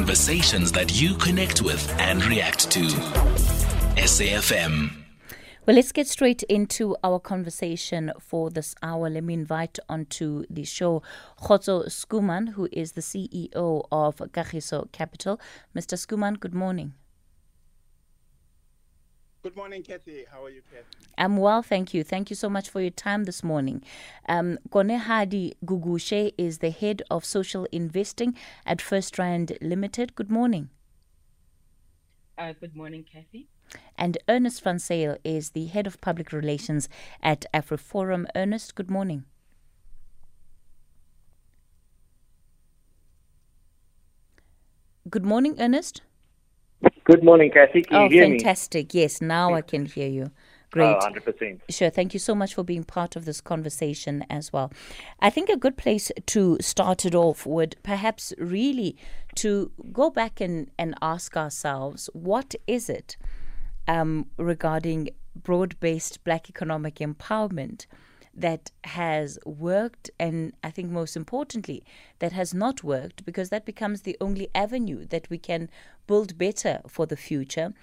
conversations that you connect with and react to. SAFM. Well, let's get straight into our conversation for this hour. Let me invite onto the show Kgotso Schoeman, who is the CEO of Kagiso Capital. Mr. Schoeman, good morning. Good morning, Kathy. How are you, Kathy? I'm well, thank you. Thank you so much for your time this morning. Konehali Gugushe is the head of social investing at First Rand Limited. Good morning. Good morning, Kathy. And Ernst van Zyl is the head of public relations at AfriForum. Ernst, good morning. Good morning, Ernst. Good morning, Kathy. Can you hear me? Oh, fantastic. Yes, now I can hear you. Great. Oh, 100%. Sure. Thank you so much for being part of this conversation as well. I think a good place to start it off would perhaps really to go back and ask ourselves, what is it regarding broad-based black economic empowerment that has worked, and I think most importantly, that has not worked, because that becomes the only avenue that we can build better for the future.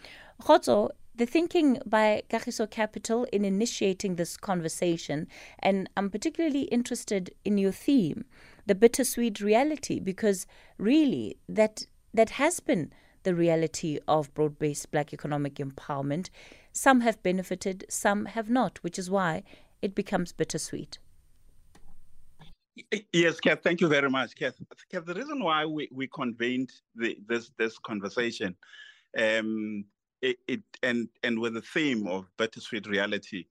Kgotso, the thinking by Kagiso Capital in initiating this conversation, and I'm particularly interested in your theme, the bittersweet reality, because really that has been the reality of broad-based black economic empowerment. Some have benefited, some have not, which is why it becomes bittersweet. Yes, Kath, thank you very much, Kath. Kath, the reason why we convened this conversation and with the theme of bittersweet reality,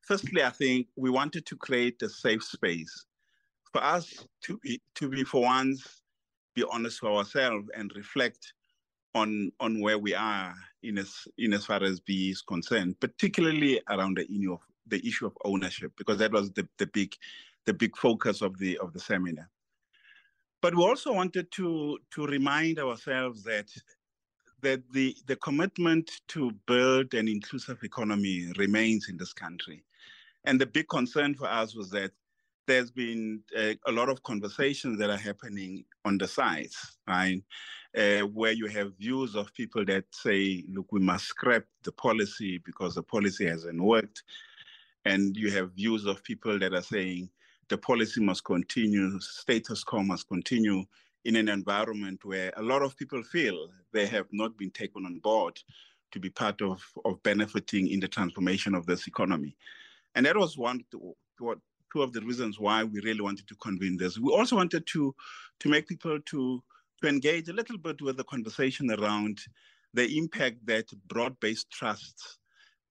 firstly, I think we wanted to create a safe space for us to be for once, be honest with ourselves and reflect on where we are in as far as BE is concerned, particularly around the issue of ownership, because that was the big focus of the seminar. But we also wanted to remind ourselves that the commitment to build an inclusive economy remains in this country. And the big concern for us was that there's been a lot of conversations that are happening on the sides, right? Where you have views of people that say, look, we must scrap the policy because the policy hasn't worked. And you have views of people that are saying the policy must continue, status quo must continue in an environment where a lot of people feel they have not been taken on board to be part of benefiting in the transformation of this economy. And that was two of the reasons why we really wanted to convene this. We also wanted to make people to engage a little bit with the conversation around the impact that broad-based trusts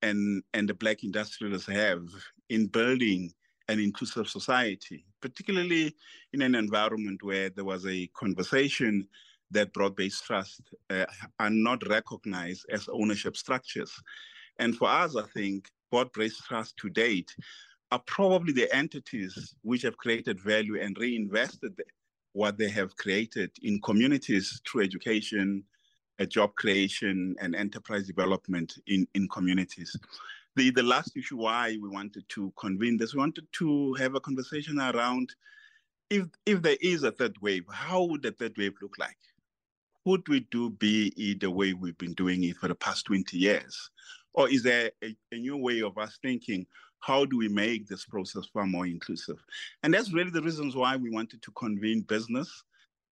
and the Black industrialists have in building an inclusive society, particularly in an environment where there was a conversation that broad-based trusts are not recognized as ownership structures. And for us, I think broad-based trusts to date are probably the entities which have created value and reinvested what they have created in communities through education, a job creation and enterprise development in communities. The last issue why we wanted to convene this, we wanted to have a conversation around if there is a third wave, how would the third wave look like? Would we do BE the way we've been doing it for the past 20 years? Or is there a new way of us thinking, how do we make this process far more inclusive? And that's really the reasons why we wanted to convene business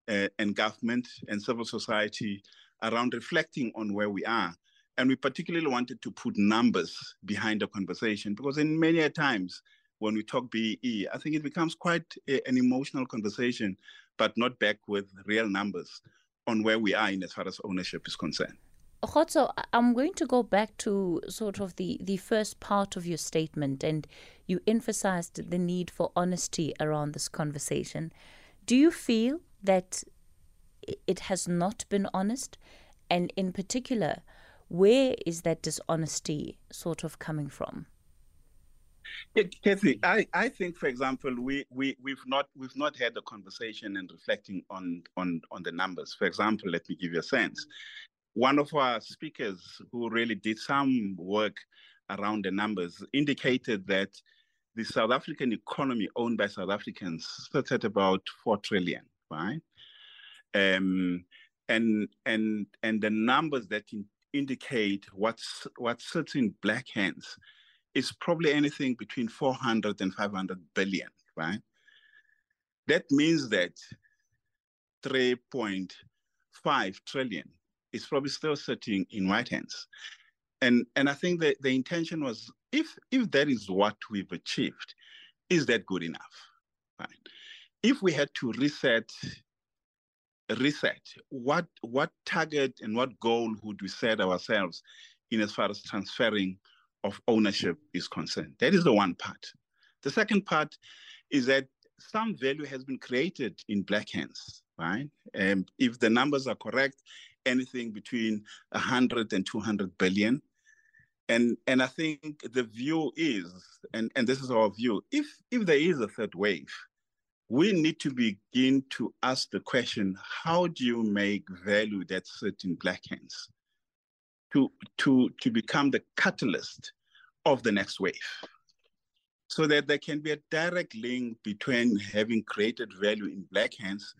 and government and civil society around reflecting on where we are. And we particularly wanted to put numbers behind the conversation, because in many times when we talk BEE, I think it becomes quite an emotional conversation, but not backed with real numbers on where we are in as far as ownership is concerned. Kgotso, I'm going to go back to sort of the first part of your statement, and you emphasized the need for honesty around this conversation. Do you feel that it has not been honest? And in particular, where is that dishonesty sort of coming from? Kathy, I think, for example, we've not had a conversation and reflecting on the numbers. For example, let me give you a sense. One of our speakers who really did some work around the numbers indicated that the South African economy owned by South Africans sits at about 4 trillion, right? and the numbers that indicate what sits in black hands is probably anything between 400 and 500 billion, right? That means that 3.5 trillion is probably still sitting in white hands. And I think that the intention was, if that is what we've achieved, is that good enough? Right? If we had to reset, what target and what goal would we set ourselves in as far as transferring of ownership is concerned? That is the one part. The second part is that some value has been created in black hands, right? And if the numbers are correct, anything between 100 and 200 billion. And I think the view is, and this is our view, if there is a third wave, we need to begin to ask the question, how do you make value that sits in black hands to become the catalyst of the next wave? So that there can be a direct link between having created value in black hands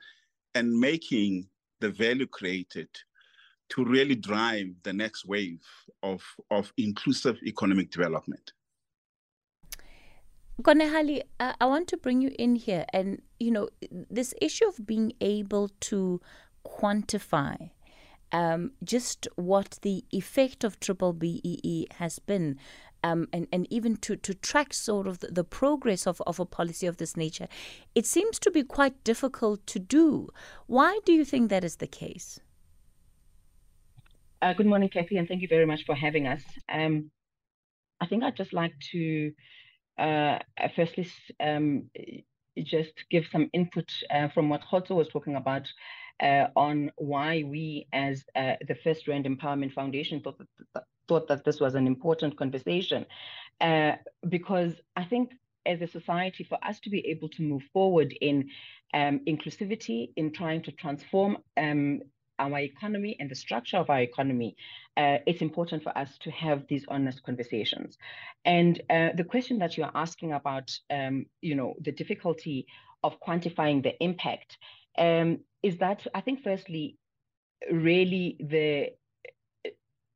and making the value created to really drive the next wave of inclusive economic development. Konehali, I want to bring you in here. And, you know, this issue of being able to quantify just what the effect of BBBEE has been, and even to track sort of the progress of a policy of this nature, it seems to be quite difficult to do. Why do you think that is the case? Good morning, Kathy, and thank you very much for having us. I think I'd just like to firstly just give some input from what Kgotso was talking about on why we as the First Rand Empowerment Foundation thought that this was an important conversation. Because I think as a society, for us to be able to move forward in inclusivity, in trying to transform our economy and the structure of our economy, it's important for us to have these honest conversations. And the question that you are asking about, you know, the difficulty of quantifying the impact, is that I think firstly, really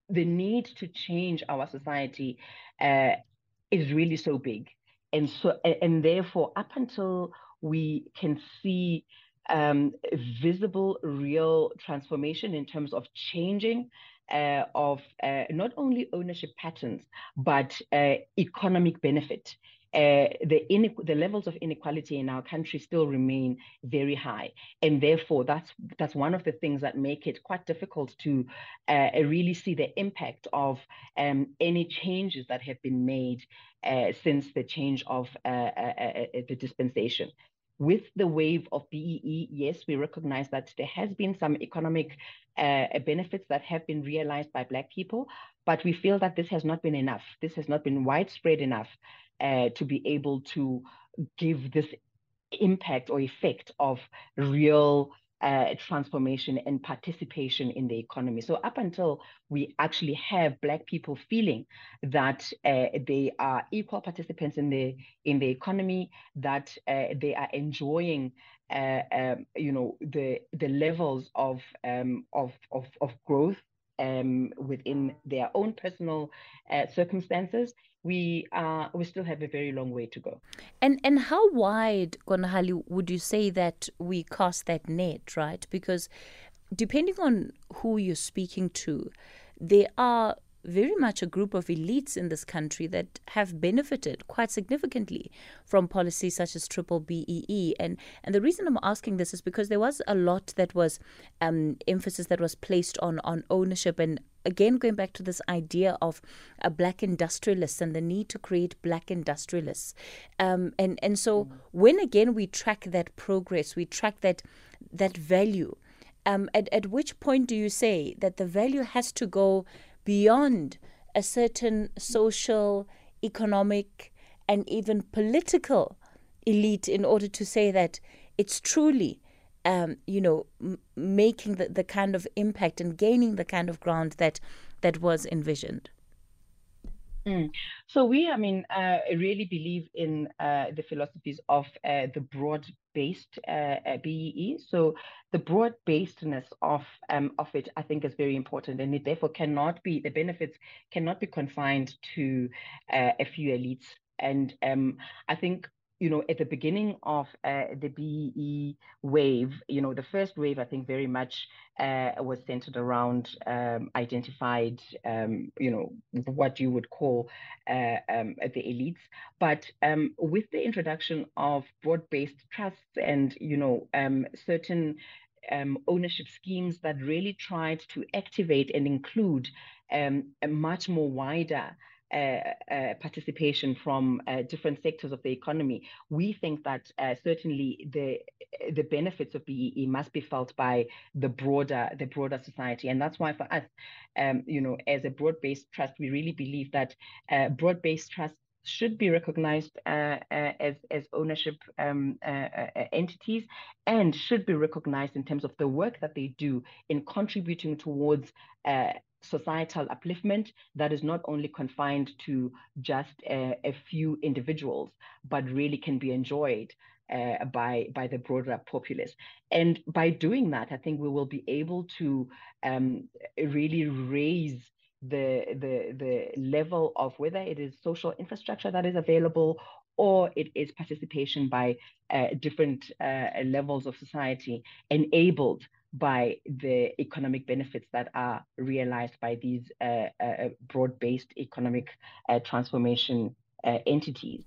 the need to change our society is really so big, and therefore up until we can see visible, real transformation in terms of changing of not only ownership patterns, but economic benefit. The levels of inequality in our country still remain very high. And therefore, that's one of the things that make it quite difficult to really see the impact of any changes that have been made since the change of the dispensation. With the wave of BEE, yes, we recognize that there has been some economic benefits that have been realized by Black people, but we feel that this has not been enough. This has not been widespread enough to be able to give this impact or effect of real transformation and participation in the economy. So up until we actually have Black people feeling that they are equal participants in the economy, that they are enjoying, you know, the levels of growth within their own personal circumstances, we still have a very long way to go. And how wide, Konehali, would you say that we cast that net, right? Because depending on who you're speaking to, there are very much a group of elites in this country that have benefited quite significantly from policies such as BBBEE. And the reason I'm asking this is because there was a lot that was emphasis that was placed on ownership, and again going back to this idea of a Black industrialists and the need to create Black industrialists. And so when again we track that progress, we track that value, at which point do you say that the value has to go beyond a certain social, economic, and even political elite in order to say that it's truly, you know, making the kind of impact and gaining the kind of ground that was envisioned? So we really believe in the philosophies of the broad broad-based BEE. So the broad-basedness of it, I think, is very important, and it therefore cannot be, the benefits cannot be confined to a few elites. And I think, you know, at the beginning of the BEE wave, you know, the first wave, I think, very much was centered around identified, you know, what you would call the elites. But with the introduction of broad-based trusts and, you know, certain ownership schemes that really tried to activate and include a much more wider participation from different sectors of the economy, we think that certainly the benefits of BEE must be felt by the broader society. And that's why for us, you know, as a broad-based trust, we really believe that broad-based trusts should be recognized as ownership entities, and should be recognized in terms of the work that they do in contributing towards societal upliftment that is not only confined to just a few individuals, but really can be enjoyed by the broader populace. And by doing that, I think we will be able to really raise the level of, whether it is social infrastructure that is available, or it is participation by different levels of society, enabled by the economic benefits that are realized by these broad-based economic transformation entities.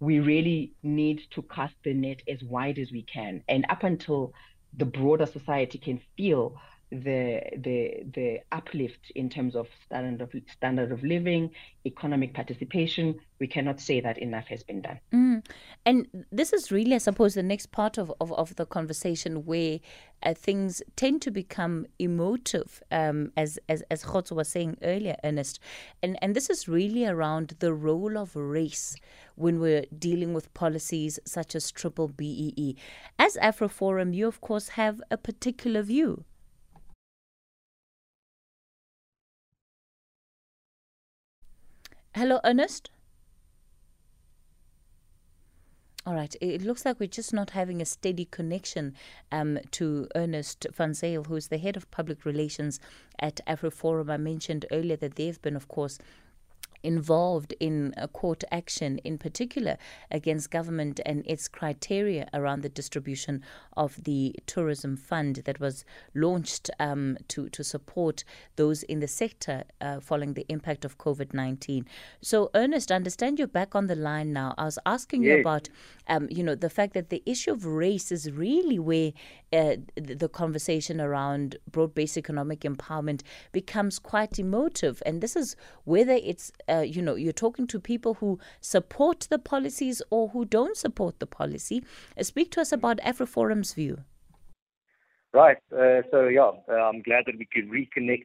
We really need to cast the net as wide as we can, and up until the broader society can feel the uplift in terms of standard of living, economic participation, we cannot say that enough has been done. And this is really, I suppose, the next part of the conversation, where things tend to become emotive, as Kgotso was saying earlier, Ernest. And this is really around the role of race when we're dealing with policies such as triple BEE. As AfriForum, you, of course, have a particular view. Hello, Ernest? All right. It looks like we're just not having a steady connection to Ernst van Zyl, who's the head of public relations at AfriForum. I mentioned earlier that they've been, of course, involved in a court action, in particular against government and its criteria around the distribution of the tourism fund that was launched to support those in the sector following the impact of COVID-19. So, Ernest, I understand you're back on the line now. I was asking you about, you know, the fact that the issue of race is really where the conversation around broad-based economic empowerment becomes quite emotive. And this is whether it's you know, you're talking to people who support the policies or who don't support the policy. Speak to us about AfriForum's view. Right. So, yeah, I'm glad that we could reconnect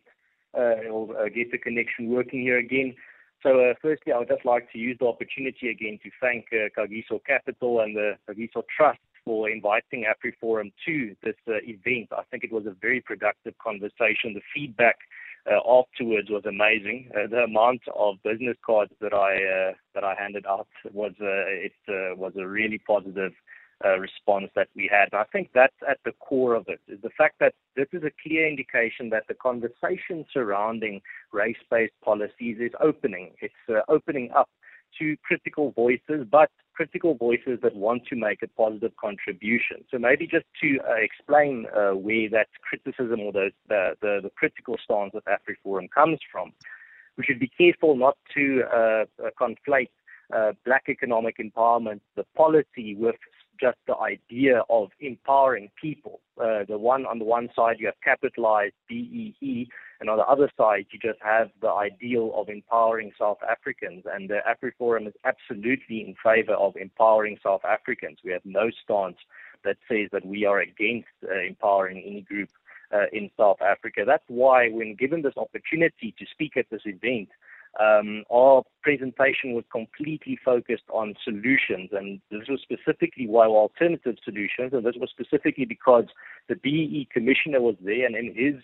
or get the connection working here again. So, firstly, I would just like to use the opportunity again to thank Kagiso Capital and the Kagiso Trust for inviting AfriForum to this event. I think it was a very productive conversation. The feedback afterwards was amazing. The amount of business cards that I handed out was a really positive response that we had. And I think that's at the core of it, is the fact that this is a clear indication that the conversation surrounding race-based policies is opening. It's opening up to critical voices, but critical voices that want to make a positive contribution. So maybe just to explain where that criticism or the critical stance of AfriForum comes from, we should be careful not to conflate black economic empowerment, the policy, with just the idea of empowering people. On the one side, you have capitalized BEE, and on the other side, you just have the ideal of empowering South Africans. And the AfriForum is absolutely in favor of empowering South Africans. We have no stance that says that we are against empowering any group in South Africa. That's why, when given this opportunity to speak at this event, our presentation was completely focused on solutions, and this was specifically why alternative solutions, and this was specifically because the BEE commissioner was there, and in his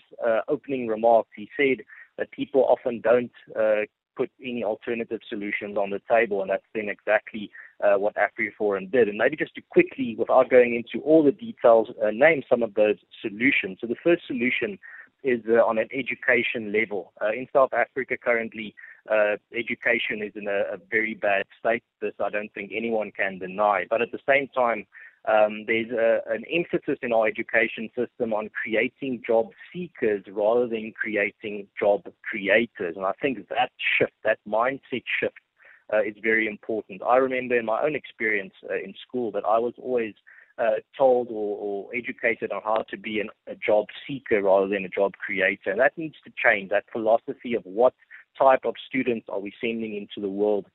opening remarks, he said that people often don't put any alternative solutions on the table, and that's then exactly what AfriForum did. And maybe just to quickly, without going into all the details, name some of those solutions. So the first solution is on an education level. In South Africa currently, education is in a very bad state. This I don't think anyone can deny. But at the same time, there's an emphasis in our education system on creating job seekers rather than creating job creators. And I think that shift, that mindset shift, is very important. I remember in my own experience in school that I was always told or educated on how to be a job seeker rather than a job creator. And that needs to change. That philosophy of what type of students are we sending into the world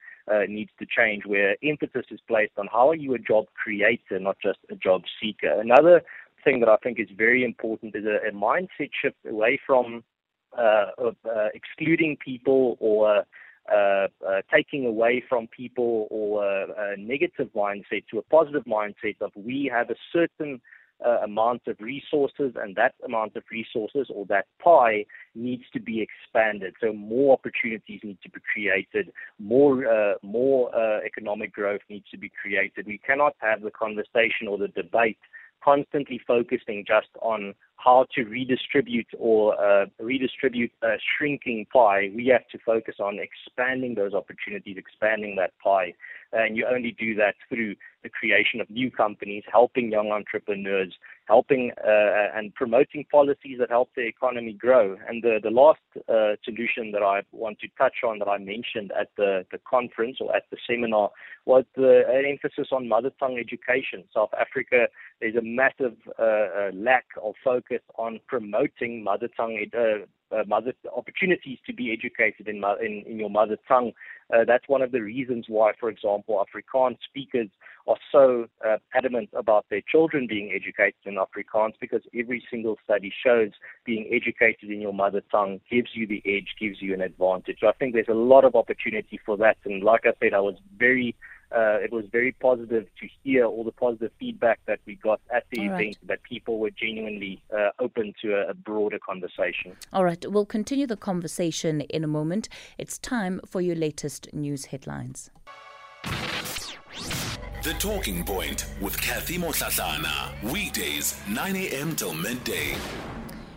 needs to change, where emphasis is placed on how are you a job creator, not just a job seeker. Another thing that I think is very important is a mindset shift away from excluding people or taking away from people or a negative mindset to a positive mindset of we have a certain amount of resources, and that amount of resources or that pie needs to be expanded. So more opportunities need to be created, more economic growth needs to be created. We cannot have the conversation or the debate constantly focusing just on how to redistribute or redistribute a shrinking pie. We have to focus on expanding those opportunities, expanding that pie. And you only do that through the creation of new companies, helping young entrepreneurs, helping and promoting policies that help the economy grow. And the last solution that I want to touch on that I mentioned at the conference or at the seminar was an emphasis on mother tongue education. South Africa, there's a massive lack of focus on promoting mother tongue opportunities to be educated in your mother tongue. That's one of the reasons why, for example, Afrikaans speakers are so adamant about their children being educated in Afrikaans, because every single study shows being educated in your mother tongue gives you the edge, gives you an advantage. So I think there's a lot of opportunity for that. And like I said, I was it was very positive to hear all the positive feedback that we got at the event, that people were genuinely open to a broader conversation. All right, we'll continue the conversation in a moment. It's time for your latest news headlines. The Talking Point with Kathy Motlatlana, weekdays 9 a.m. till midday.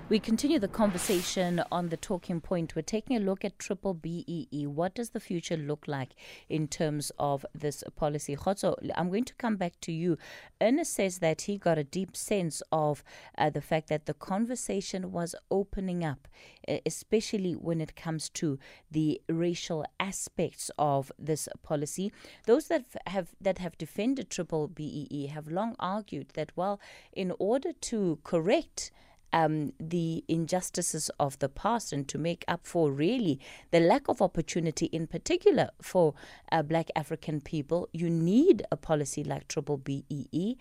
We continue the conversation on the Talking Point. We're taking a look at triple BEE. What does the future look like in terms of this policy? Kgotso, I'm going to come back to you. Ernest says that he got a deep sense of the fact that the conversation was opening up, especially when it comes to the racial aspects of this policy. Those that have defended triple BEE have long argued that, well, in order to correct the injustices of the past and to make up for really the lack of opportunity, in particular for black African people, you need a policy like triple BEE.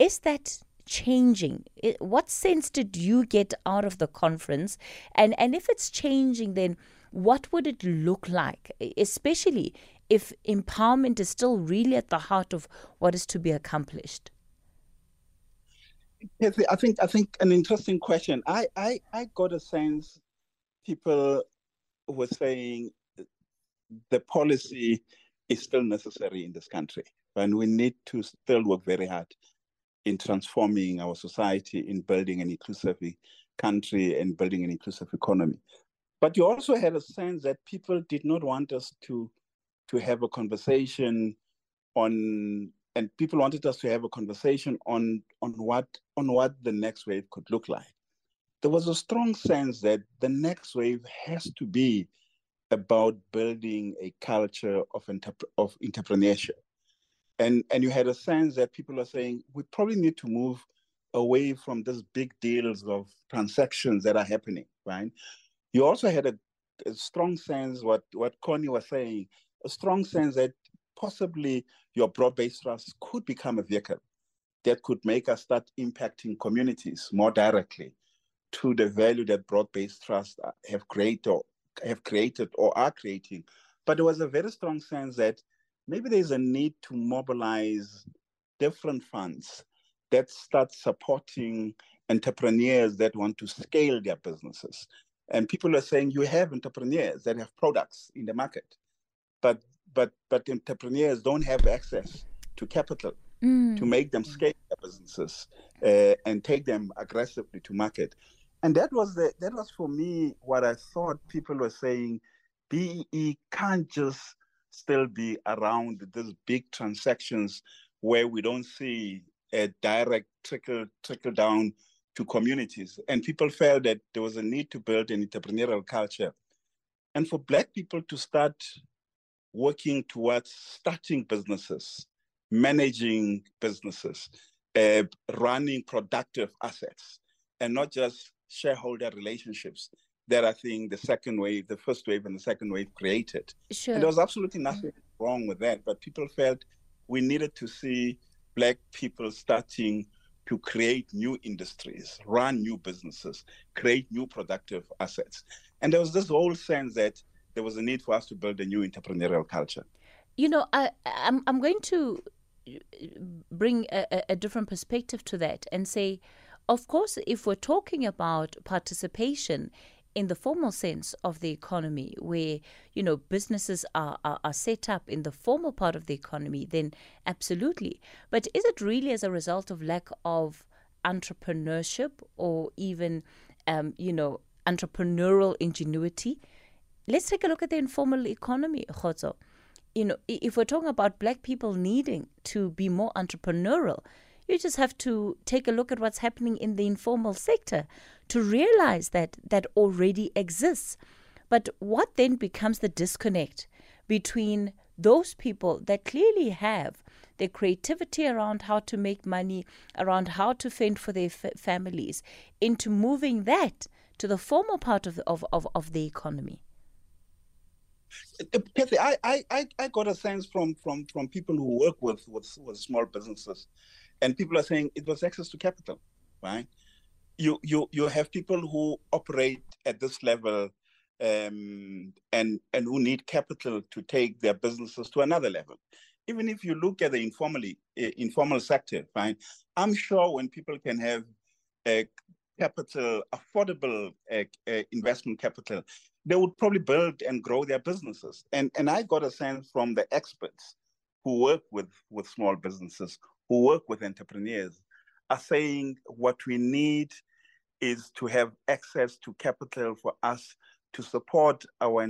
Is that changing? What sense did you get out of the conference? And if it's changing, then what would it look like, especially if empowerment is still really at the heart of what is to be accomplished? Yes, I think an interesting question. I got a sense people were saying the policy is still necessary in this country, and we need to still work very hard in transforming our society, in building an inclusive country and building an inclusive economy. But you also had a sense that people did not want us to have a conversation on. And people wanted us to have a conversation on what the next wave could look like. There was a strong sense that the next wave has to be about building a culture of entrepreneurship. And you had a sense that people are saying, we probably need to move away from these big deals of transactions that are happening, right? You also had a strong sense, what Connie was saying, a strong sense that possibly your broad-based trust could become a vehicle that could make us start impacting communities more directly to the value that broad-based trusts have created or are creating. But there was a very strong sense that maybe there's a need to mobilize different funds that start supporting entrepreneurs that want to scale their businesses. And people are saying you have entrepreneurs that have products in the market, but but entrepreneurs don't have access to capital to make them scale their businesses and take them aggressively to market. And that was for me what I thought people were saying. BEE can't just still be around these big transactions where we don't see a direct trickle down to communities. And people felt that there was a need to build an entrepreneurial culture. And for Black people to start working towards starting businesses, managing businesses, running productive assets, and not just shareholder relationships that I think the second wave, the first wave and the second wave created. Sure. And there was absolutely nothing wrong with that, but people felt we needed to see Black people starting to create new industries, run new businesses, create new productive assets. And there was this whole sense that there was a need for us to build a new entrepreneurial culture. You know, I'm going to bring a different perspective to that and say, of course, if we're talking about participation in the formal sense of the economy, where, you know, businesses are set up in the formal part of the economy, then absolutely. But is it really as a result of lack of entrepreneurship or even, entrepreneurial ingenuity? Let's take a look at the informal economy, Kgotso. You know, if we're talking about Black people needing to be more entrepreneurial, you just have to take a look at what's happening in the informal sector to realize that that already exists. But what then becomes the disconnect between those people that clearly have the creativity around how to make money, around how to fend for their families, into moving that to the formal part of the economy? Kathy, I got a sense from people who work with small businesses, and people are saying it was access to capital, right? You have people who operate at this level and who need capital to take their businesses to another level. Even if you look at the informal sector, right? I'm sure when people can have capital, affordable investment capital, they would probably build and grow their businesses. And I got a sense from the experts who work with small businesses, who work with entrepreneurs, are saying what we need is to have access to capital for us to support our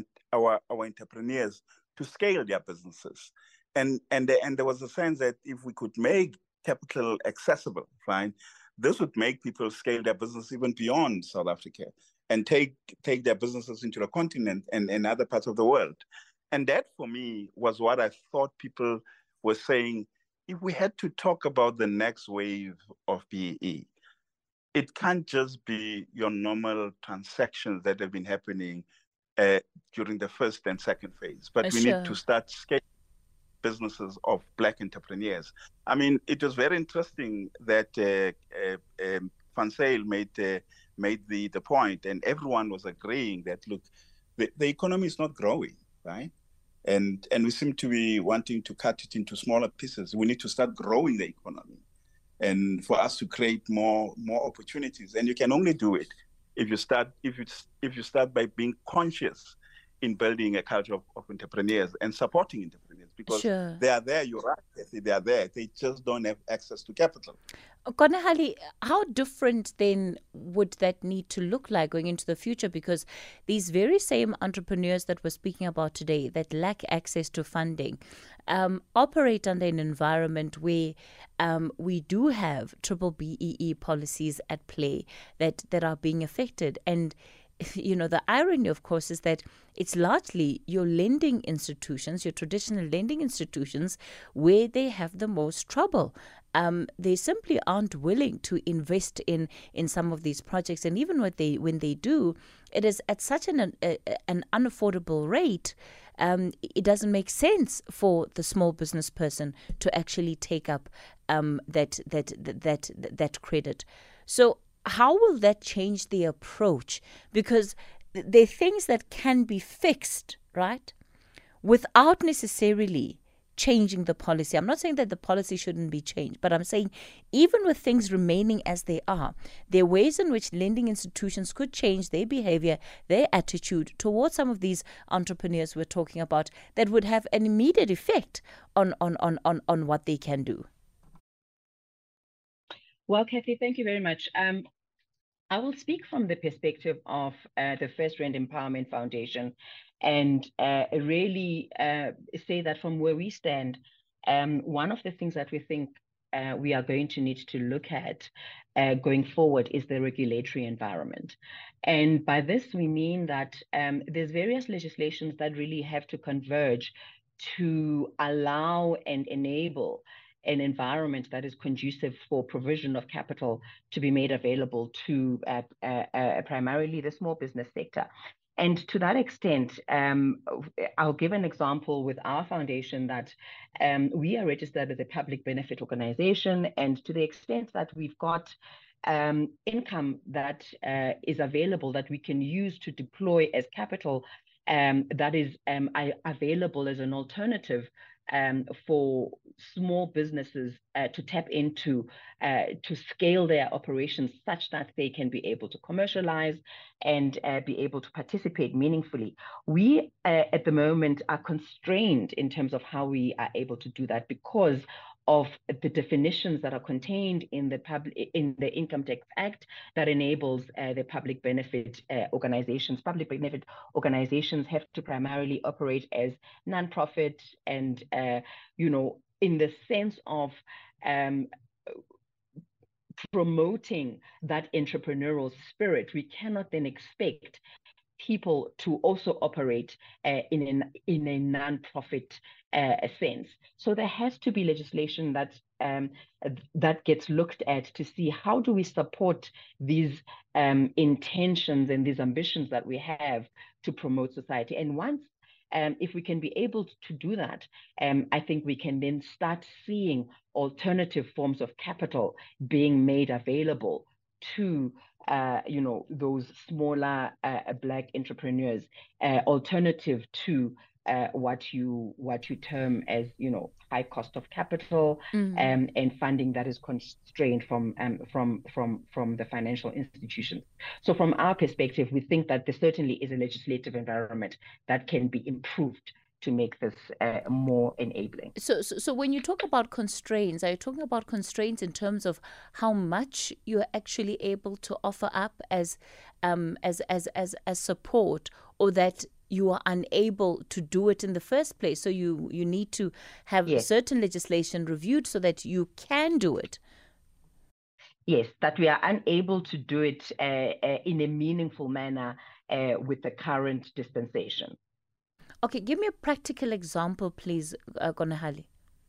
entrepreneurs to scale their businesses. And there was a sense that if we could make capital accessible, right, this would make people scale their business even beyond South Africa and take their businesses into the continent and other parts of the world. And that, for me, was what I thought people were saying. If we had to talk about the next wave of BEE, it can't just be your normal transactions that have been happening during the first and second phase, but we need to start scaling businesses of Black entrepreneurs. I mean, it was very interesting that Van Zyl made the point, and everyone was agreeing that, look, the economy is not growing, right? And we seem to be wanting to cut it into smaller pieces. We need to start growing the economy and for us to create more opportunities. And you can only do it if you start by being conscious in building a culture of entrepreneurs and supporting entrepreneurs, because they are there, you're right, they are there, they just don't have access to capital. Konehali, how different then would that need to look like going into the future? Because these very same entrepreneurs that we're speaking about today that lack access to funding operate under an environment where we do have triple BEE policies at play that are being affected. And you know, the irony, of course, is that it's largely your lending institutions, your traditional lending institutions, where they have the most trouble. They simply aren't willing to invest in some of these projects. And even when they do, it is at such an unaffordable rate, it doesn't make sense for the small business person to actually take up that credit. So how will that change the approach? Because there are things that can be fixed, right, without necessarily changing the policy. I'm not saying that the policy shouldn't be changed, but I'm saying even with things remaining as they are, there are ways in which lending institutions could change their behavior, their attitude towards some of these entrepreneurs we're talking about that would have an immediate effect on what they can do. Well, Kathy, thank you very much. I will speak from the perspective of the First Rand Empowerment Foundation and really say that from where we stand, one of the things that we think we are going to need to look at going forward is the regulatory environment. And by this, we mean that there's various legislations that really have to converge to allow and enable an environment that is conducive for provision of capital to be made available to primarily the small business sector. And to that extent, I'll give an example with our foundation that we are registered as a public benefit organization. And to the extent that we've got income that is available that we can use to deploy as capital that is available as an alternative for small businesses to tap into, to scale their operations such that they can be able to commercialize and be able to participate meaningfully. We at the moment are constrained in terms of how we are able to do that because of the definitions that are contained in the Income Tax Act that enables the public benefit organizations. Public benefit organizations have to primarily operate as nonprofit, and in the sense of promoting that entrepreneurial spirit. We cannot then expect people to also operate in a non-profit sense. So there has to be legislation that gets looked at to see how do we support these intentions and these ambitions that we have to promote society. And once if we can be able to do that, I think we can then start seeing alternative forms of capital being made available to those smaller Black entrepreneurs, alternative to what you term as high cost of capital, and funding that is constrained from the financial institutions. So from our perspective, we think that there certainly is a legislative environment that can be improved to make this more enabling. So when you talk about constraints, are you talking about constraints in terms of how much you're actually able to offer up as support, or that you are unable to do it in the first place? So you need to have certain legislation reviewed so that you can do it. Yes, that we are unable to do it in a meaningful manner with the current dispensation. Okay, give me a practical example, please, Konehali.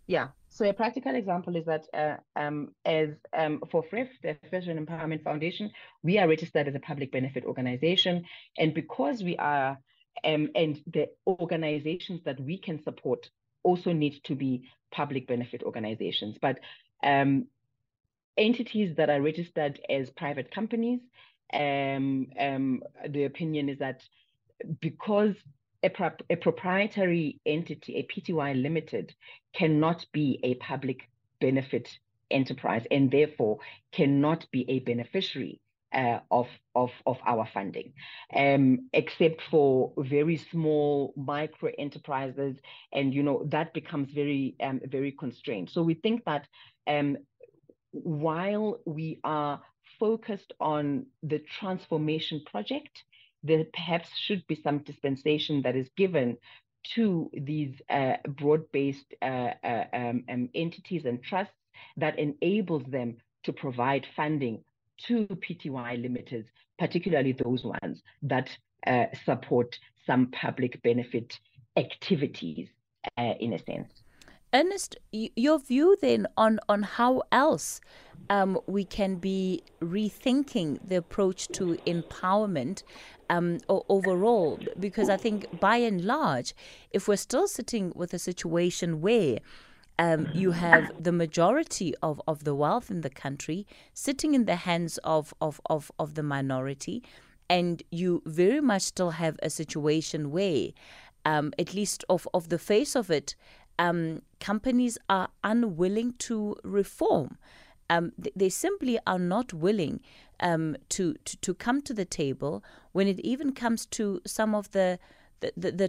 Yeah, so a practical example is that for FREF, the First Rand Empowerment Foundation, we are registered as a public benefit organization. And because we are, and the organizations that we can support also need to be public benefit organizations. But entities that are registered as private companies, the opinion is that because a proprietary entity, a PTY Limited, cannot be a public benefit enterprise and therefore cannot be a beneficiary of our funding, except for very small micro enterprises, and that becomes very very constrained. So we think that while we are focused on the transformation project, there perhaps should be some dispensation that is given to these broad-based entities and trusts that enables them to provide funding to PTY limiters, particularly those ones that support some public benefit activities in a sense. Ernst, your view then on how else we can be rethinking the approach to empowerment or overall, because I think by and large, if we're still sitting with a situation where you have the majority of the wealth in the country sitting in the hands of the minority, and you very much still have a situation where, at least off the face of it, companies are unwilling to reform. They simply are not willing to come to the table when it even comes to some of the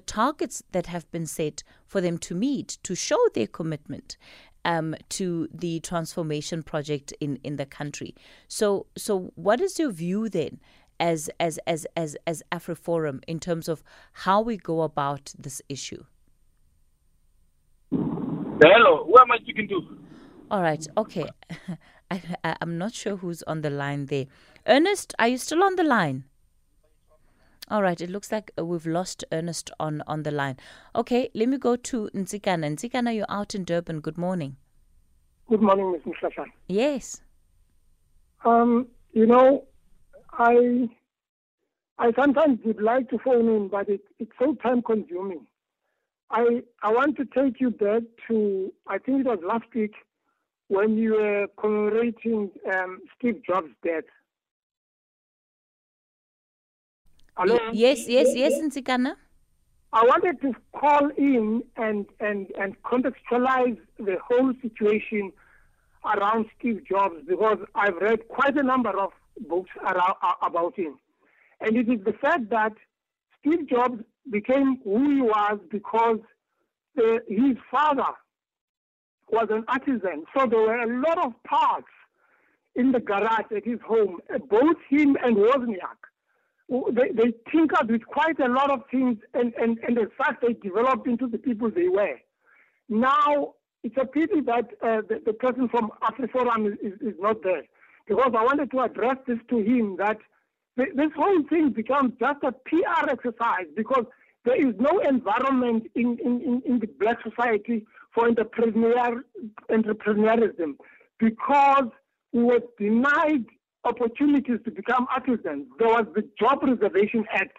targets that have been set for them to meet, to show their commitment to the transformation project in the country. So what is your view then as AfriForum in terms of how we go about this issue? Hello, who am I speaking to? All right, okay. I'm not sure who's on the line there. Ernest, are you still on the line? All right, it looks like we've lost Ernest on the line. Okay, let me go to Ntsikana. Ntsikana, you're out in Durban. Good morning. Good morning, Ms. Mhlahla. Yes. You know, I sometimes would like to phone in, but it's so time-consuming. I want to take you back to, I think it was last week, when you were commemorating Steve Jobs' death. Hello? Yes, Ntsikana. I wanted to call in and contextualize the whole situation around Steve Jobs, because I've read quite a number of books about him. And it is the fact that Steve Jobs became who he was because his father was an artisan. So there were a lot of parts in the garage at his home. Both him and Wozniak, they tinkered with quite a lot of things, and in fact, they developed into the people they were. Now, it's a pity that the person from AfriForum is not there, because I wanted to address this to him, that this whole thing becomes just a PR exercise, because there is no environment in the black society for entrepreneurialism, because we were denied opportunities to become artisans. There was the Job Reservation Act.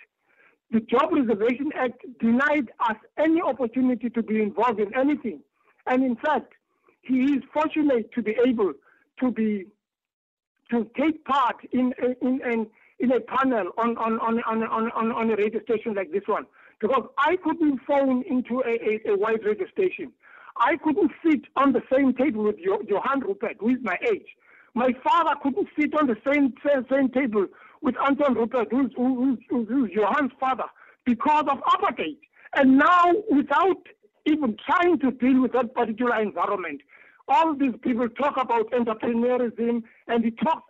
The Job Reservation Act denied us any opportunity to be involved in anything. And in fact, he is fortunate to be able to take part in a panel on a radio station like this one, because I couldn't phone into a white radio station. I couldn't sit on the same table with Johann Rupert, who is my age. My father couldn't sit on the same table with Anton Rupert, who's Johann's father, because of apartheid. And now, without even trying to deal with that particular environment, all these people talk about entrepreneurism, and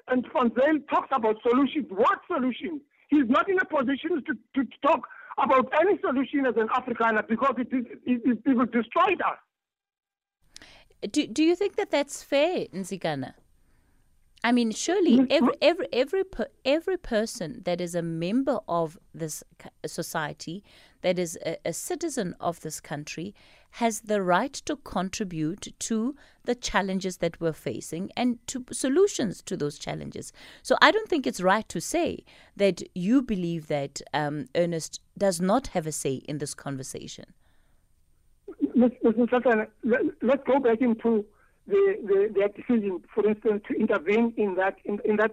and Van Zyl talks about solutions. What solution? He's not in a position to talk about any solution as an Afrikaner, because it will destroy us. Do you think that that's fair, Ntsikana? I mean, surely every person that is a member of this society, that is a citizen of this country, has the right to contribute to the challenges that we're facing and to solutions to those challenges. So I don't think it's right to say that you believe that Ernest does not have a say in this conversation. Let's go back into their decision, for instance, to intervene in that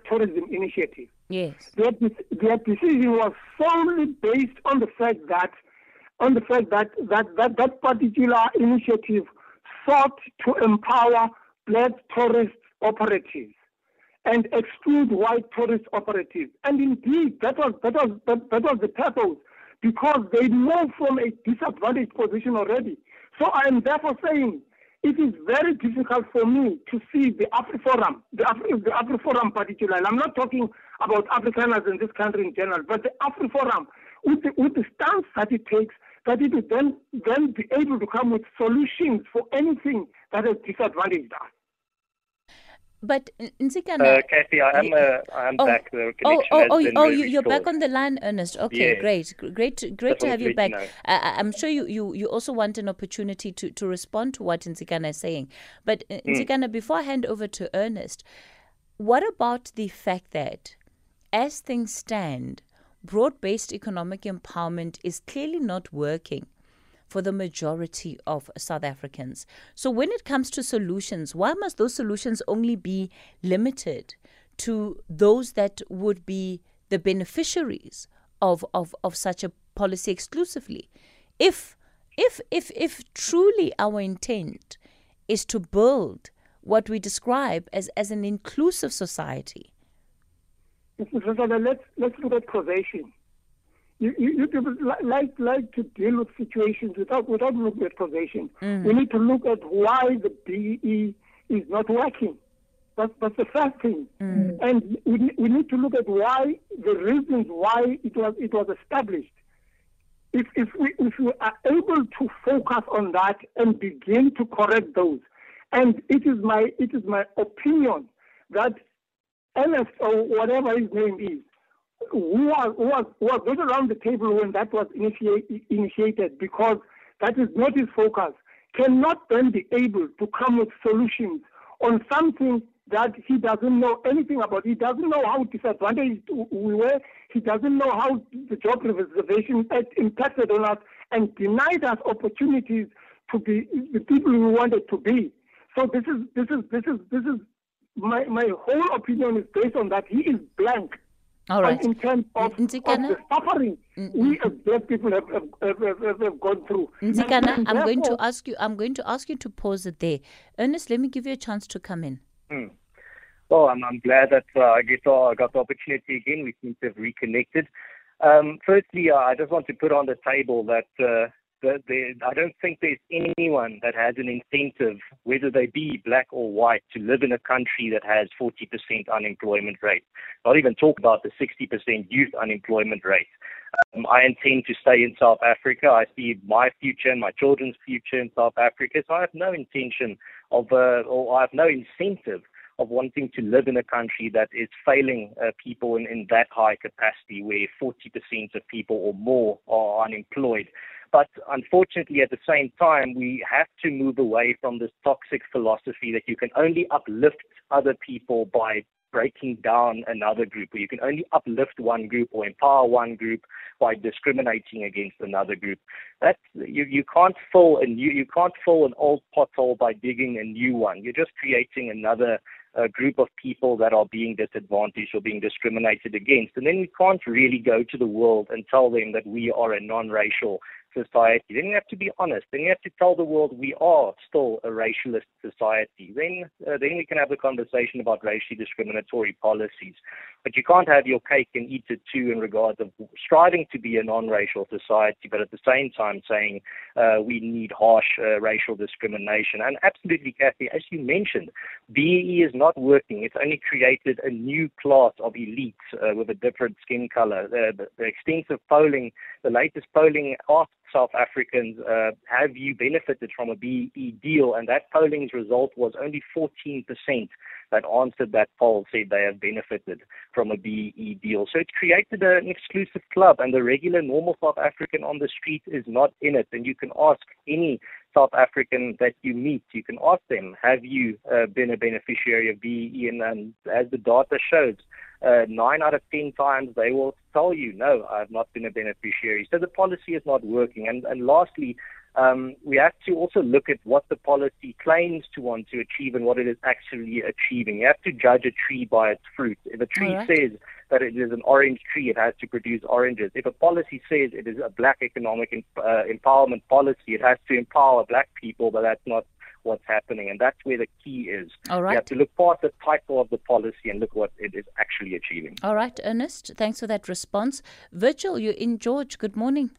tourism initiative. Yes, their decision was solely based on the fact that particular initiative sought to empower black tourist operatives and exclude white tourist operatives. And indeed, that was the purpose, because they know from a disadvantaged position already. So I am therefore saying, it is very difficult for me to see the AfriForum, the AfriForum particularly. I'm not talking about Afrikaners in this country in general, but the AfriForum, with the stance that it takes, that it will then be able to come with solutions for anything that has disadvantaged us. But Ntsikana, Kathy, I'm back. The connection you're back on the line, Ernest. Okay, yes. Great to have you back. I'm sure you also want an opportunity to respond to what Ntsikana is saying. But Ntsikana, before I hand over to Ernest, what about the fact that, as things stand, broad-based economic empowerment is clearly not working for the majority of South Africans? So when it comes to solutions, why must those solutions only be limited to those that would be the beneficiaries of such a policy exclusively? If If truly our intent is to build what we describe as an inclusive society. Let's look at causation. You like to deal with situations without looking at causation. Mm. We need to look at why the BE is not working. That's the first thing. Mm. And we need to look at why the reasons why it was established. If we are able to focus on that and begin to correct those, and it is my opinion that LS or whatever his name is, who was not around the table when that was initiated, because that is not his focus, cannot then be able to come with solutions on something that he doesn't know anything about. He doesn't know how disadvantaged we were. He doesn't know how the Job Reservation Act impacted on us and denied us opportunities to be the people we wanted to be. So this is my whole opinion is based on that. He is blank. All right. In terms of the suffering we as black people have gone through. Nzikana, I'm going to ask you to pause it there. Ernest, let me give you a chance to come in. Mm. Well, I'm glad that I got the opportunity again. We seem to have reconnected. Firstly, I just want to put on the table that I don't think there's anyone that has an incentive, whether they be black or white, to live in a country that has 40% unemployment rate. Not even talk about the 60% youth unemployment rate. I intend to stay in South Africa. I see my future and my children's future in South Africa. So I have no intention of, or I have no incentive of wanting to live in a country that is failing people in that high capacity, where 40% of people or more are unemployed. But unfortunately, at the same time, we have to move away from this toxic philosophy that you can only uplift other people by breaking down another group, where you can only uplift one group or empower one group by discriminating against another group. That's, you can't fill an old pothole by digging a new one. You're just creating another group of people that are being disadvantaged or being discriminated against. And then we can't really go to the world and tell them that we are a non-racial society. Then you have to be honest. Then you have to tell the world we are still a racialist society. Then we can have the conversation about racially discriminatory policies. But you can't have your cake and eat it too in regards of striving to be a non-racial society, but at the same time saying we need harsh racial discrimination. And absolutely, Kathy, as you mentioned, BEE is not working. It's only created a new class of elites with a different skin color. The extensive polling, the latest polling asked South Africans, have you benefited from a BEE deal? And that polling's result was only 14% that answered that poll said they have benefited from a BEE deal. So it created an exclusive club, and the regular normal South African on the street is not in it. And you can ask any South African that you meet, you can ask them, have you been a beneficiary of BEE? And as the data shows, 9 out of 10 times they will tell you, no, I've not been a beneficiary. So the policy is not working. And lastly, we have to also look at what the policy claims to want to achieve and what it is actually achieving. You have to judge a tree by its fruit. If a tree says that it is an orange tree, it has to produce oranges. If a policy says it is a black economic empowerment policy, it has to empower black people, but that's not what's happening, and that's where the key is. All right. You have to look past the title of the policy and look what it is actually achieving. All right, Ernest, thanks for that response. Virgil, you're in George. Good morning.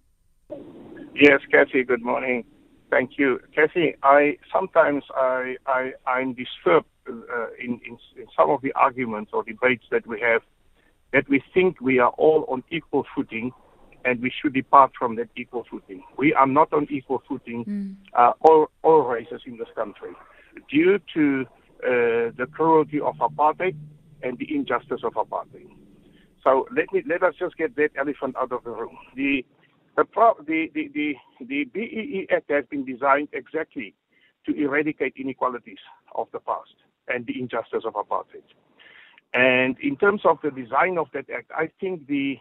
Yes, Kathy, good morning. Thank you. Kathy, I'm disturbed in some of the arguments or debates that we have, that we think we are all on equal footing, and we should depart from that equal footing. We are not on equal footing, all races in this country, due to the cruelty of apartheid and the injustice of apartheid. So let us just get that elephant out of the room. The BEE Act has been designed exactly to eradicate inequalities of the past and the injustice of apartheid. And in terms of the design of that act, I think the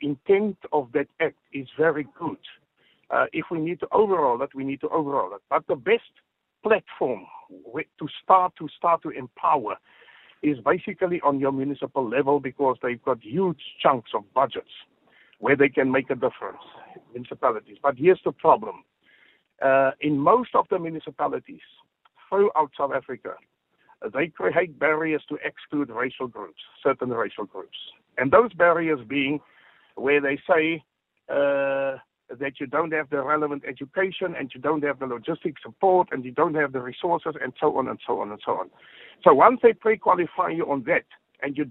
intent of that act is very good. If we need to overhaul it, we need to overhaul it. But the best platform to start to empower is basically on your municipal level, because they've got huge chunks of budgets where they can make a difference, municipalities. But here's the problem. In most of the municipalities throughout South Africa, they create barriers to exclude racial groups, certain racial groups. And those barriers being where they say that you don't have the relevant education and you don't have the logistic support and you don't have the resources and so on and so on and so on. So once they pre-qualify you on that and you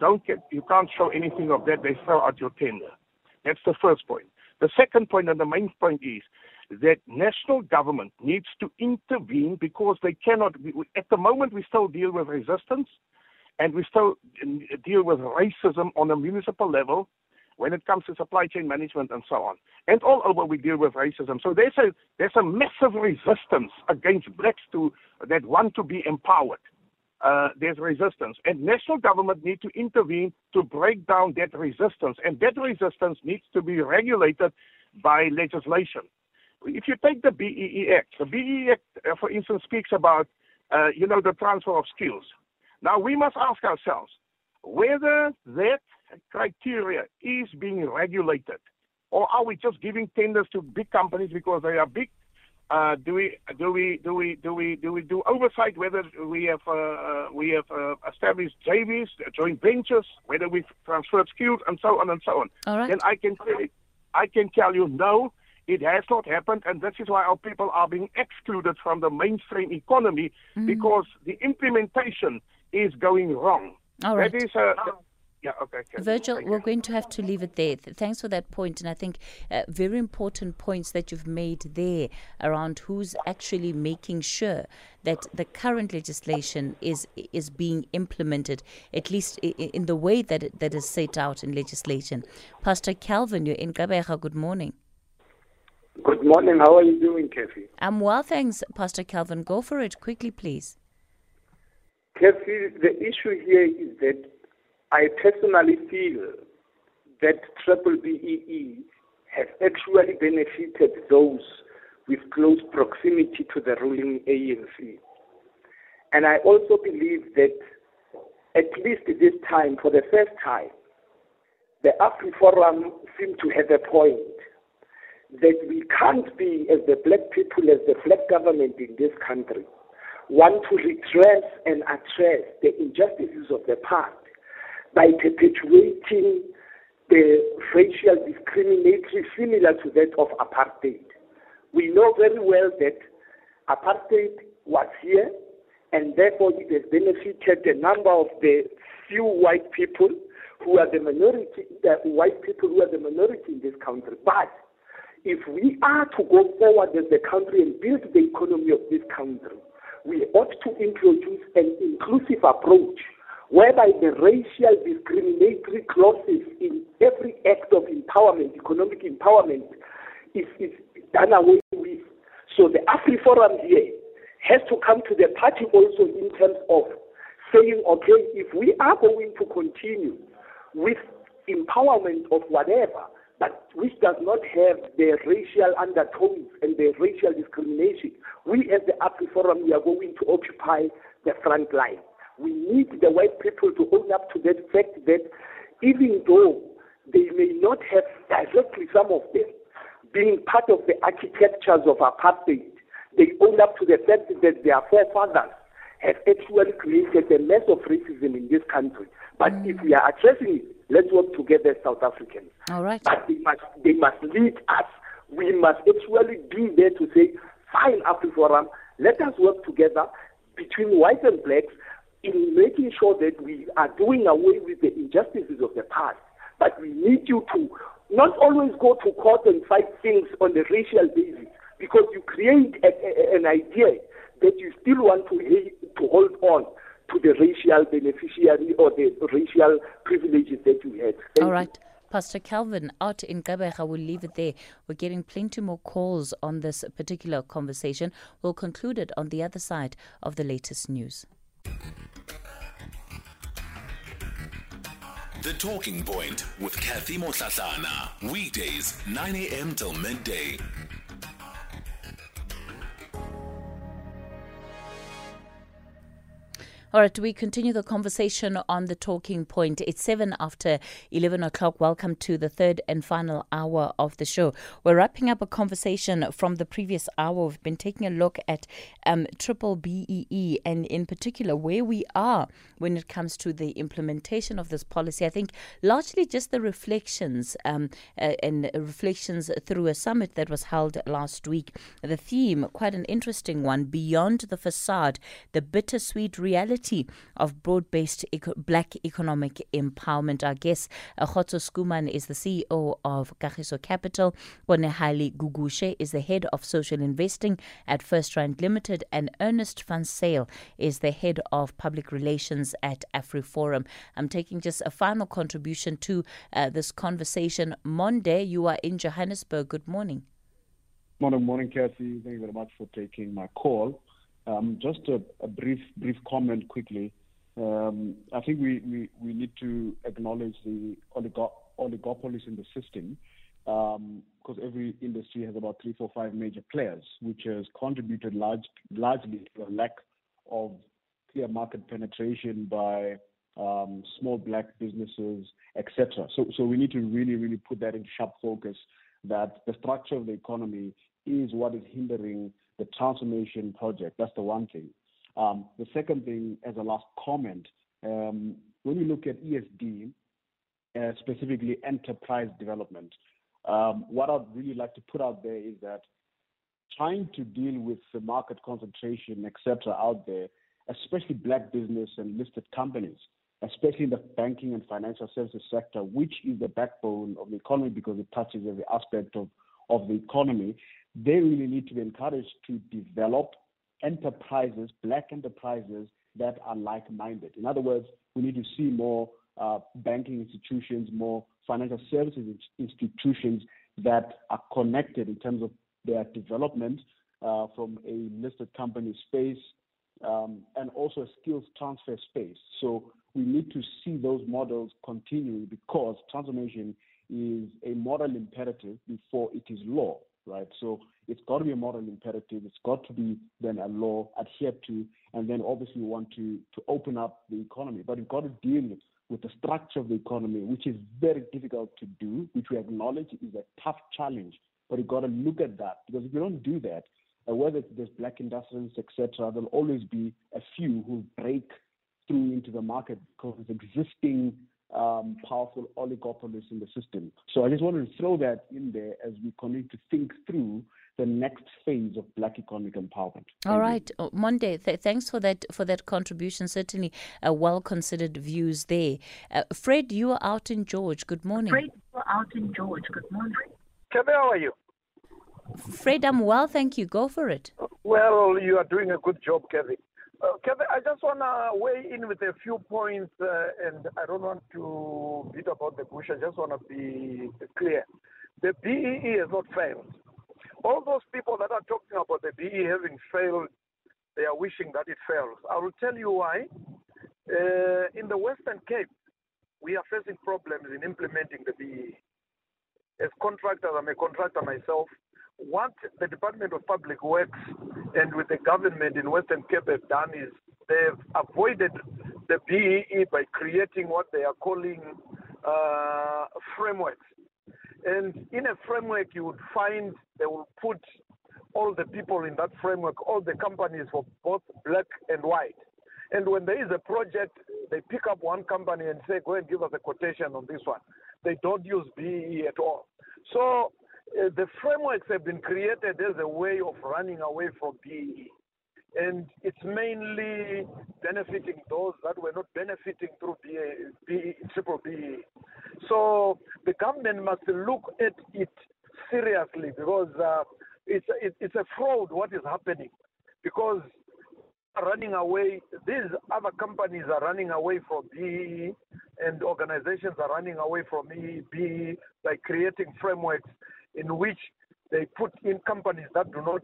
can't show anything of that, they throw out your tender. That's the first point. The second point and the main point is that national government needs to intervene because they cannot. At the moment, we still deal with resistance and we still deal with racism on a municipal level when it comes to supply chain management and so on. And all over, we deal with racism. So there's a massive resistance against blacks that want to be empowered. There's resistance. And national government need to intervene to break down that resistance. And that resistance needs to be regulated by legislation. If you take the BEE Act, the BEE Act, for instance, speaks about, the transfer of skills. Now, we must ask ourselves whether that criteria is being regulated, or are we just giving tenders to big companies because they are big? Do we do oversight whether we have established JVs, joint ventures, whether we've transferred skills, and so on and so on? All right. Then I can tell you no. It has not happened, and this is why our people are being excluded from the mainstream economy because the implementation is going wrong. All right. That is okay. Virgil, we're going to have to leave it there. Thanks for that point, and I think very important points that you've made there around who's actually making sure that the current legislation is being implemented, at least in the way that is set out in legislation. Pastor Calvin, you're in Gqeberha. Good morning. Good morning. How are you doing, Kathy? I'm well, thanks, Pastor Calvin. Go for it quickly, please. Kathy, the issue here is that I personally feel that triple BEE has actually benefited those with close proximity to the ruling ANC. And I also believe that at least this time, for the first time, the AfriForum seemed to have a point that we can't be, as the black people, as the black government in this country, want to redress and address the injustices of the past by perpetuating the racial discriminatory similar to that of apartheid. We know very well that apartheid was here, and therefore it has benefited a number of the few white people who are the minority in this country. But if we are to go forward as a country and build the economy of this country, we ought to introduce an inclusive approach whereby the racial discriminatory clauses in every act of empowerment, economic empowerment, is done away with. So the AfriForum here has to come to the party also in terms of saying, okay, if we are going to continue with empowerment of whatever, but which does not have the racial undertones and the racial discrimination, we as the AfriForum, we are going to occupy the front line. We need the white people to own up to that fact that even though they may not have directly, some of them, being part of the architectures of apartheid, they own up to the fact that their forefathers have actually created a mess of racism in this country. But if we are addressing it, let's work together as South Africans. All right. But they must lead us. We must actually be there to say, fine, AfriForum, let us work together between whites and blacks in making sure that we are doing away with the injustices of the past. But we need you to not always go to court and fight things on a racial basis, because you create an idea that you still want to hold on to the racial beneficiary or the racial privileges that you had. All right. Pastor Calvin, out in Gqeberha, we'll leave it there. We're getting plenty more calls on this particular conversation. We'll conclude it on the other side of the latest news. The Talking Point with Kathy Motlatlana. Weekdays, 9 a.m. till midday. All right, we continue the conversation on the talking point. It's 7 after 11 o'clock. Welcome to the third and final hour of the show. We're wrapping up a conversation from the previous hour. We've been taking a look at triple BEE and in particular where we are when it comes to the implementation of this policy. I think largely just the reflections and reflections through a summit that was held last week. The theme, quite an interesting one, Beyond the Facade, the Bittersweet Reality of broad-based black economic empowerment. Our guest, Kgotso Schoeman, is the CEO of Kagiso Capital. Konehali Gugushe is the head of social investing at First Rand Limited, and Ernst van Zyl is the head of public relations at AfriForum. I'm taking just a final contribution to this conversation. Monde, you are in Johannesburg. Good morning. Morning, Cassie. Thank you very much for taking my call. Just a brief comment quickly. I think we need to acknowledge the oligopolies in the system, because every industry has about 3, 4, 5 major players, which has contributed largely to a lack of clear market penetration by small black businesses, etc. So we need to really put that in sharp focus, that the structure of the economy is what is hindering the transformation project. That's the one thing. The second thing, as a last comment, when you look at ESD, specifically enterprise development, what I'd really like to put out there is that trying to deal with the market concentration, etc., out there, especially black business and listed companies, especially in the banking and financial services sector, which is the backbone of the economy because it touches every aspect of the economy, they really need to be encouraged to develop enterprises, black enterprises that are like-minded. In other words, we need to see more banking institutions, more financial services institutions that are connected in terms of their development from a listed company space and also a skills transfer space. So we need to see those models continue, because transformation is a moral imperative before it is law. Right, so it's got to be a moral imperative. It's got to be then a law adhered to, and then obviously we want to open up the economy. But you've got to deal with the structure of the economy, which is very difficult to do, which we acknowledge is a tough challenge. But you've got to look at that, because if you don't do that, whether there's black industrialists, etc., there'll always be a few who break through into the market because of existing powerful oligopolies in the system. So I just wanted to throw that in there as we continue to think through the next phase of black economic empowerment. All right, Monde, thanks for that contribution. Certainly well-considered views there. Fred, you are out in George. Good morning. Kebe, how are you? Fred, I'm well, thank you. Go for it. Well, you are doing a good job, Kebe. Kevin, I just want to weigh in with a few points, and I don't want to beat about the bush. I just want to be clear. The BEE has not failed. All those people that are talking about the BEE having failed, they are wishing that it fails. I will tell you why. In the Western Cape, we are facing problems in implementing the BEE. As contractors, I'm a contractor myself. What the Department of Public Works and with the government in Western Cape have done is they've avoided the BEE by creating what they are calling frameworks. And in a framework, you would find they will put all the people in that framework, all the companies for both black and white. And when there is a project, they pick up one company and say, go and give us a quotation on this one. They don't use BEE at all. So the frameworks have been created as a way of running away from BEE. And it's mainly benefiting those that were not benefiting through triple BEE. So the government must look at it seriously, because it's a fraud what is happening. Because running away, these other companies are running away from BEE, and organizations are running away from BEE by creating frameworks in which they put in companies that do not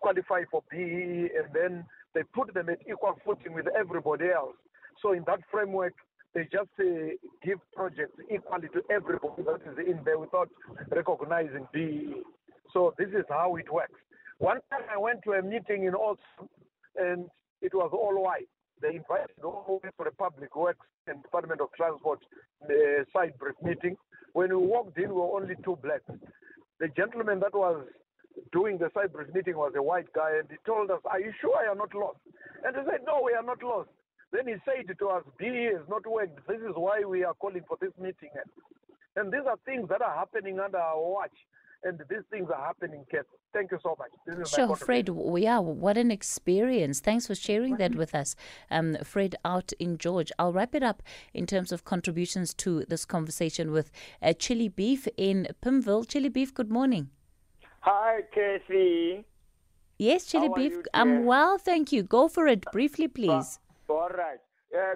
qualify for BEE, and then they put them at equal footing with everybody else. So in that framework, they just give projects equally to everybody that is in there without recognizing BEE. So this is how it works. One time I went to a meeting in Oxford, and it was all white. They invited all the way for a public works and Department of Transport side brief meeting. When we walked in, we were only two blacks. The gentleman that was doing the side brief meeting was a white guy, and he told us, "Are you sure you are not lost?" And we said, "No, we are not lost." Then he said to us, "BE has not worked. This is why we are calling for this meeting." And these are things that are happening under our watch. And these things are happening, Kate. Thank you so much. This is sure, Fred. Yeah, what an experience. Thanks for sharing that with us, Fred, out in George. I'll wrap it up in terms of contributions to this conversation with Chili Beef in Pimville. Chili Beef, good morning. Hi, Casey. Yes, Chili Beef. I'm well, thank you. Go for it briefly, please. All right.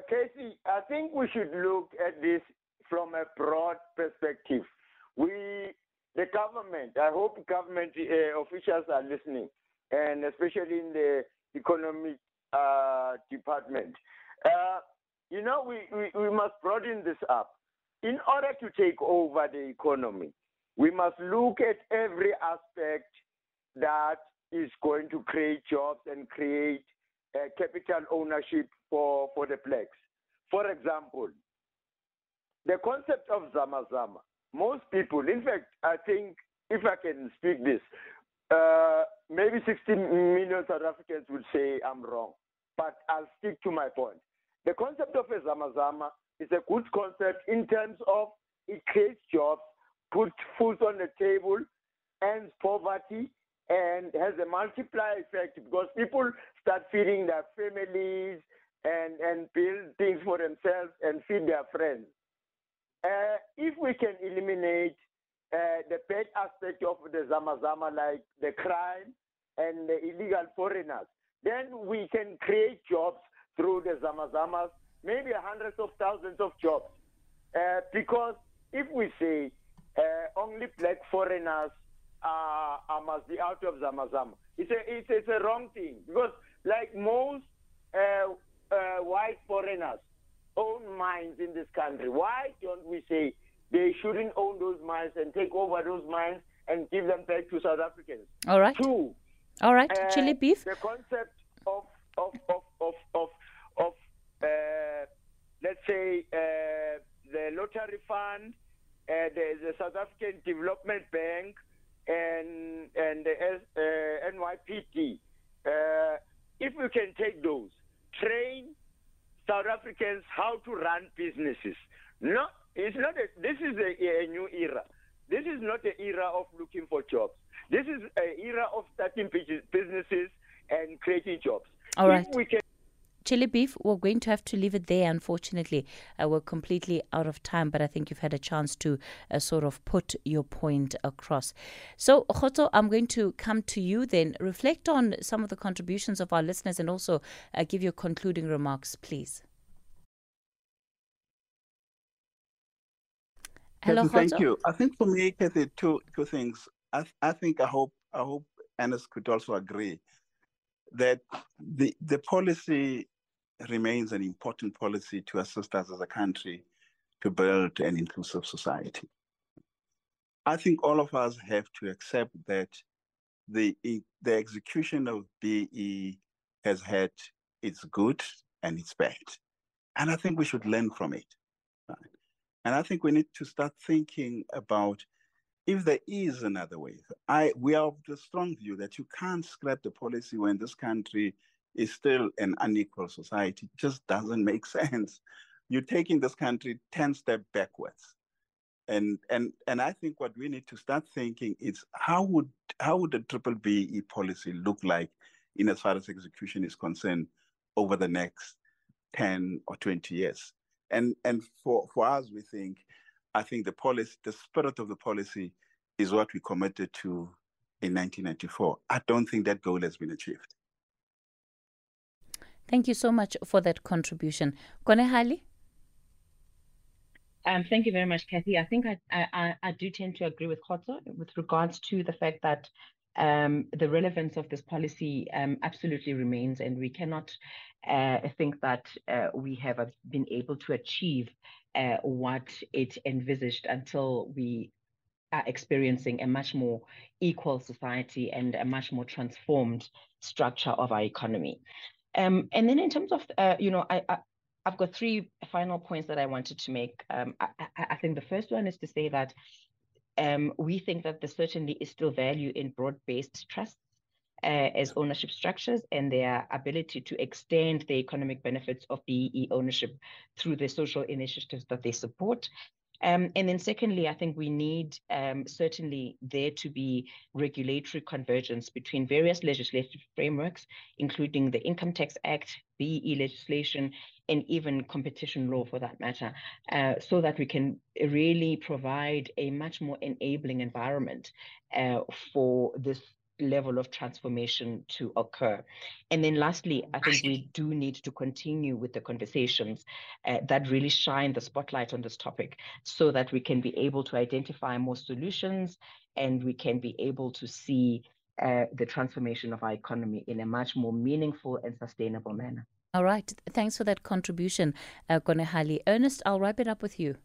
Casey, I think we should look at this from a broad perspective. The government, I hope government officials are listening, and especially in the economic department. We must broaden this up. In order to take over the economy, we must look at every aspect that is going to create jobs and create capital ownership for the blacks. For example, the concept of Zama-Zama. Most people, in fact, I think, if I can speak this, maybe 60 million South Africans would say I'm wrong, but I'll stick to my point. The concept of a Zama-Zama is a good concept in terms of it creates jobs, puts food on the table, ends poverty, and has a multiplier effect because people start feeding their families and build things for themselves and feed their friends. If we can eliminate the bad aspect of the Zama-Zama, like the crime and the illegal foreigners, then we can create jobs through the Zama-Zamas, maybe hundreds of thousands of jobs. Because if we say only black foreigners must be out of Zama-Zama, it's a wrong thing. Because like most white foreigners, own mines in this country. Why don't we say they shouldn't own those mines and take over those mines and give them back to South Africans? All right. Two. All right. Chili Beef. The concept of let's say the lottery fund, the South African Development Bank, and the NYPD. If we can take those, train South Africans how to run businesses. No, it's not. This is a new era. This is not the era of looking for jobs. This is an era of starting businesses and creating jobs. All right. Chili Beef, we're going to have to leave it there, unfortunately. We're completely out of time, but I think you've had a chance to sort of put your point across. So, Kgotso, I'm going to come to you then. Reflect on some of the contributions of our listeners and also give your concluding remarks, please. Hello, Kgotso. Thank you. I think for me, Kathy, two things. I hope Ernest could also agree that the policy remains an important policy to assist us as a country to build an inclusive society. I think all of us have to accept that the execution of BE has had its good and its bad. And I think we should learn from it. Right? And I think we need to start thinking about if there is another way. We are of the strong view that you can't scrap the policy when this country is still an unequal society. It just doesn't make sense. You're taking this country 10 steps backwards. And I think what we need to start thinking is how would the triple BE policy look like in as far as execution is concerned over the next 10 or 20 years? And for us, we think, I think the policy, the spirit of the policy is what we committed to in 1994. I don't think that goal has been achieved. Thank you so much for that contribution. Konehali? Thank you very much, Kathy. I think I do tend to agree with Kgotso with regards to the fact that the relevance of this policy absolutely remains, and we cannot think that we have been able to achieve what it envisaged until we are experiencing a much more equal society and a much more transformed structure of our economy. And then in terms of, I've got three final points that I wanted to make. I think the first one is to say that we think that there certainly is still value in broad-based trusts as ownership structures and their ability to extend the economic benefits of BEE ownership through the social initiatives that they support. And then secondly, I think we need certainly there to be regulatory convergence between various legislative frameworks, including the Income Tax Act, BEE legislation, and even competition law for that matter, so that we can really provide a much more enabling environment for this level of transformation to occur. And then lastly, I think we do need to continue with the conversations that really shine the spotlight on this topic so that we can be able to identify more solutions and we can be able to see the transformation of our economy in a much more meaningful and sustainable manner. All right. Thanks for that contribution, Konehali. Ernest, I'll wrap it up with you.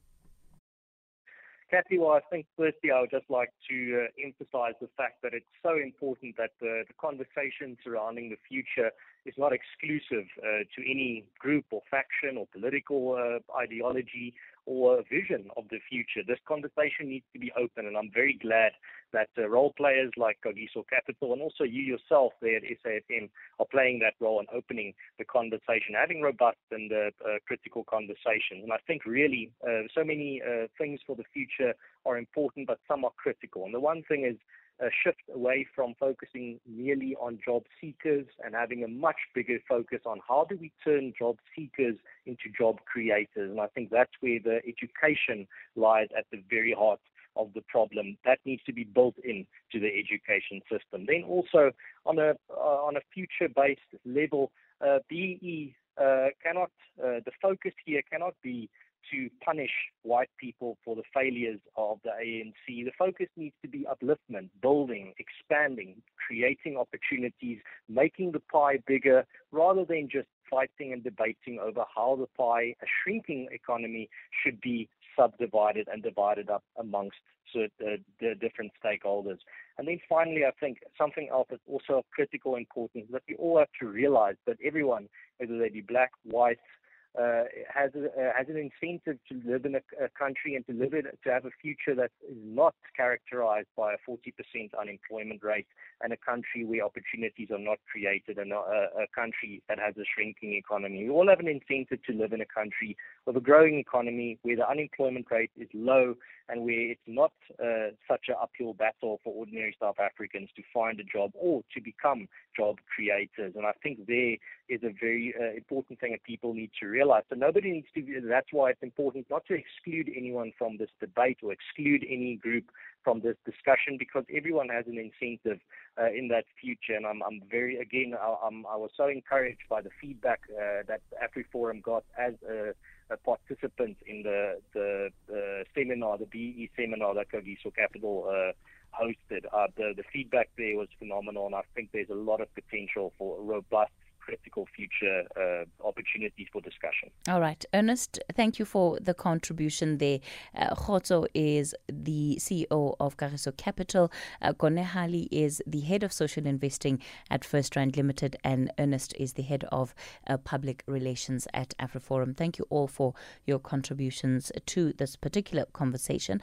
Kathy, well, I think firstly I would just like to emphasize the fact that it's so important that the conversation surrounding the future is not exclusive to any group or faction or political ideology or vision of the future. This conversation needs to be open, and I'm very glad that role players like Kagiso Capital and also you yourself there at SAFM are playing that role and opening the conversation, having robust and critical conversations. And I think really so many things for the future are important, but some are critical. And the one thing is a shift away from focusing merely on job seekers and having a much bigger focus on how do we turn job seekers into job creators. And I think that's where the education lies at the very heart of the problem. That needs to be built in to the education system. Then also on a future-based level, BEE cannot, the focus here cannot be to punish white people for the failures of the ANC. The focus needs to be upliftment, building, expanding, creating opportunities, making the pie bigger, rather than just fighting and debating over how the pie, a shrinking economy, should be subdivided and divided up amongst the different stakeholders. And then finally, I think something else that's also of critical importance is that we all have to realize that everyone, whether they be black, white, has an incentive to live in a country and to live in, to have a future that is not characterized by a 40% unemployment rate and a country where opportunities are not created and a country that has a shrinking economy. We all have an incentive to live in a country with a growing economy where the unemployment rate is low and where it's not such an uphill battle for ordinary South Africans to find a job or to become job creators. And I think there is a very important thing that people need to realize. So nobody needs to, that's why it's important not to exclude anyone from this debate or exclude any group from this discussion, because everyone has an incentive in that future. And I was so encouraged by the feedback that AfriForum got as a participant in the seminar, the BE seminar that Kagiso Capital hosted. The feedback there was phenomenal, and I think there's a lot of potential for a robust critical future opportunities for discussion. All right. Ernest, thank you for the contribution there. Kgotso is the CEO of Kagiso Capital. Konehali is the head of social investing at First Rand Limited, and Ernest is the head of public relations at AfriForum. Thank you all for your contributions to this particular conversation.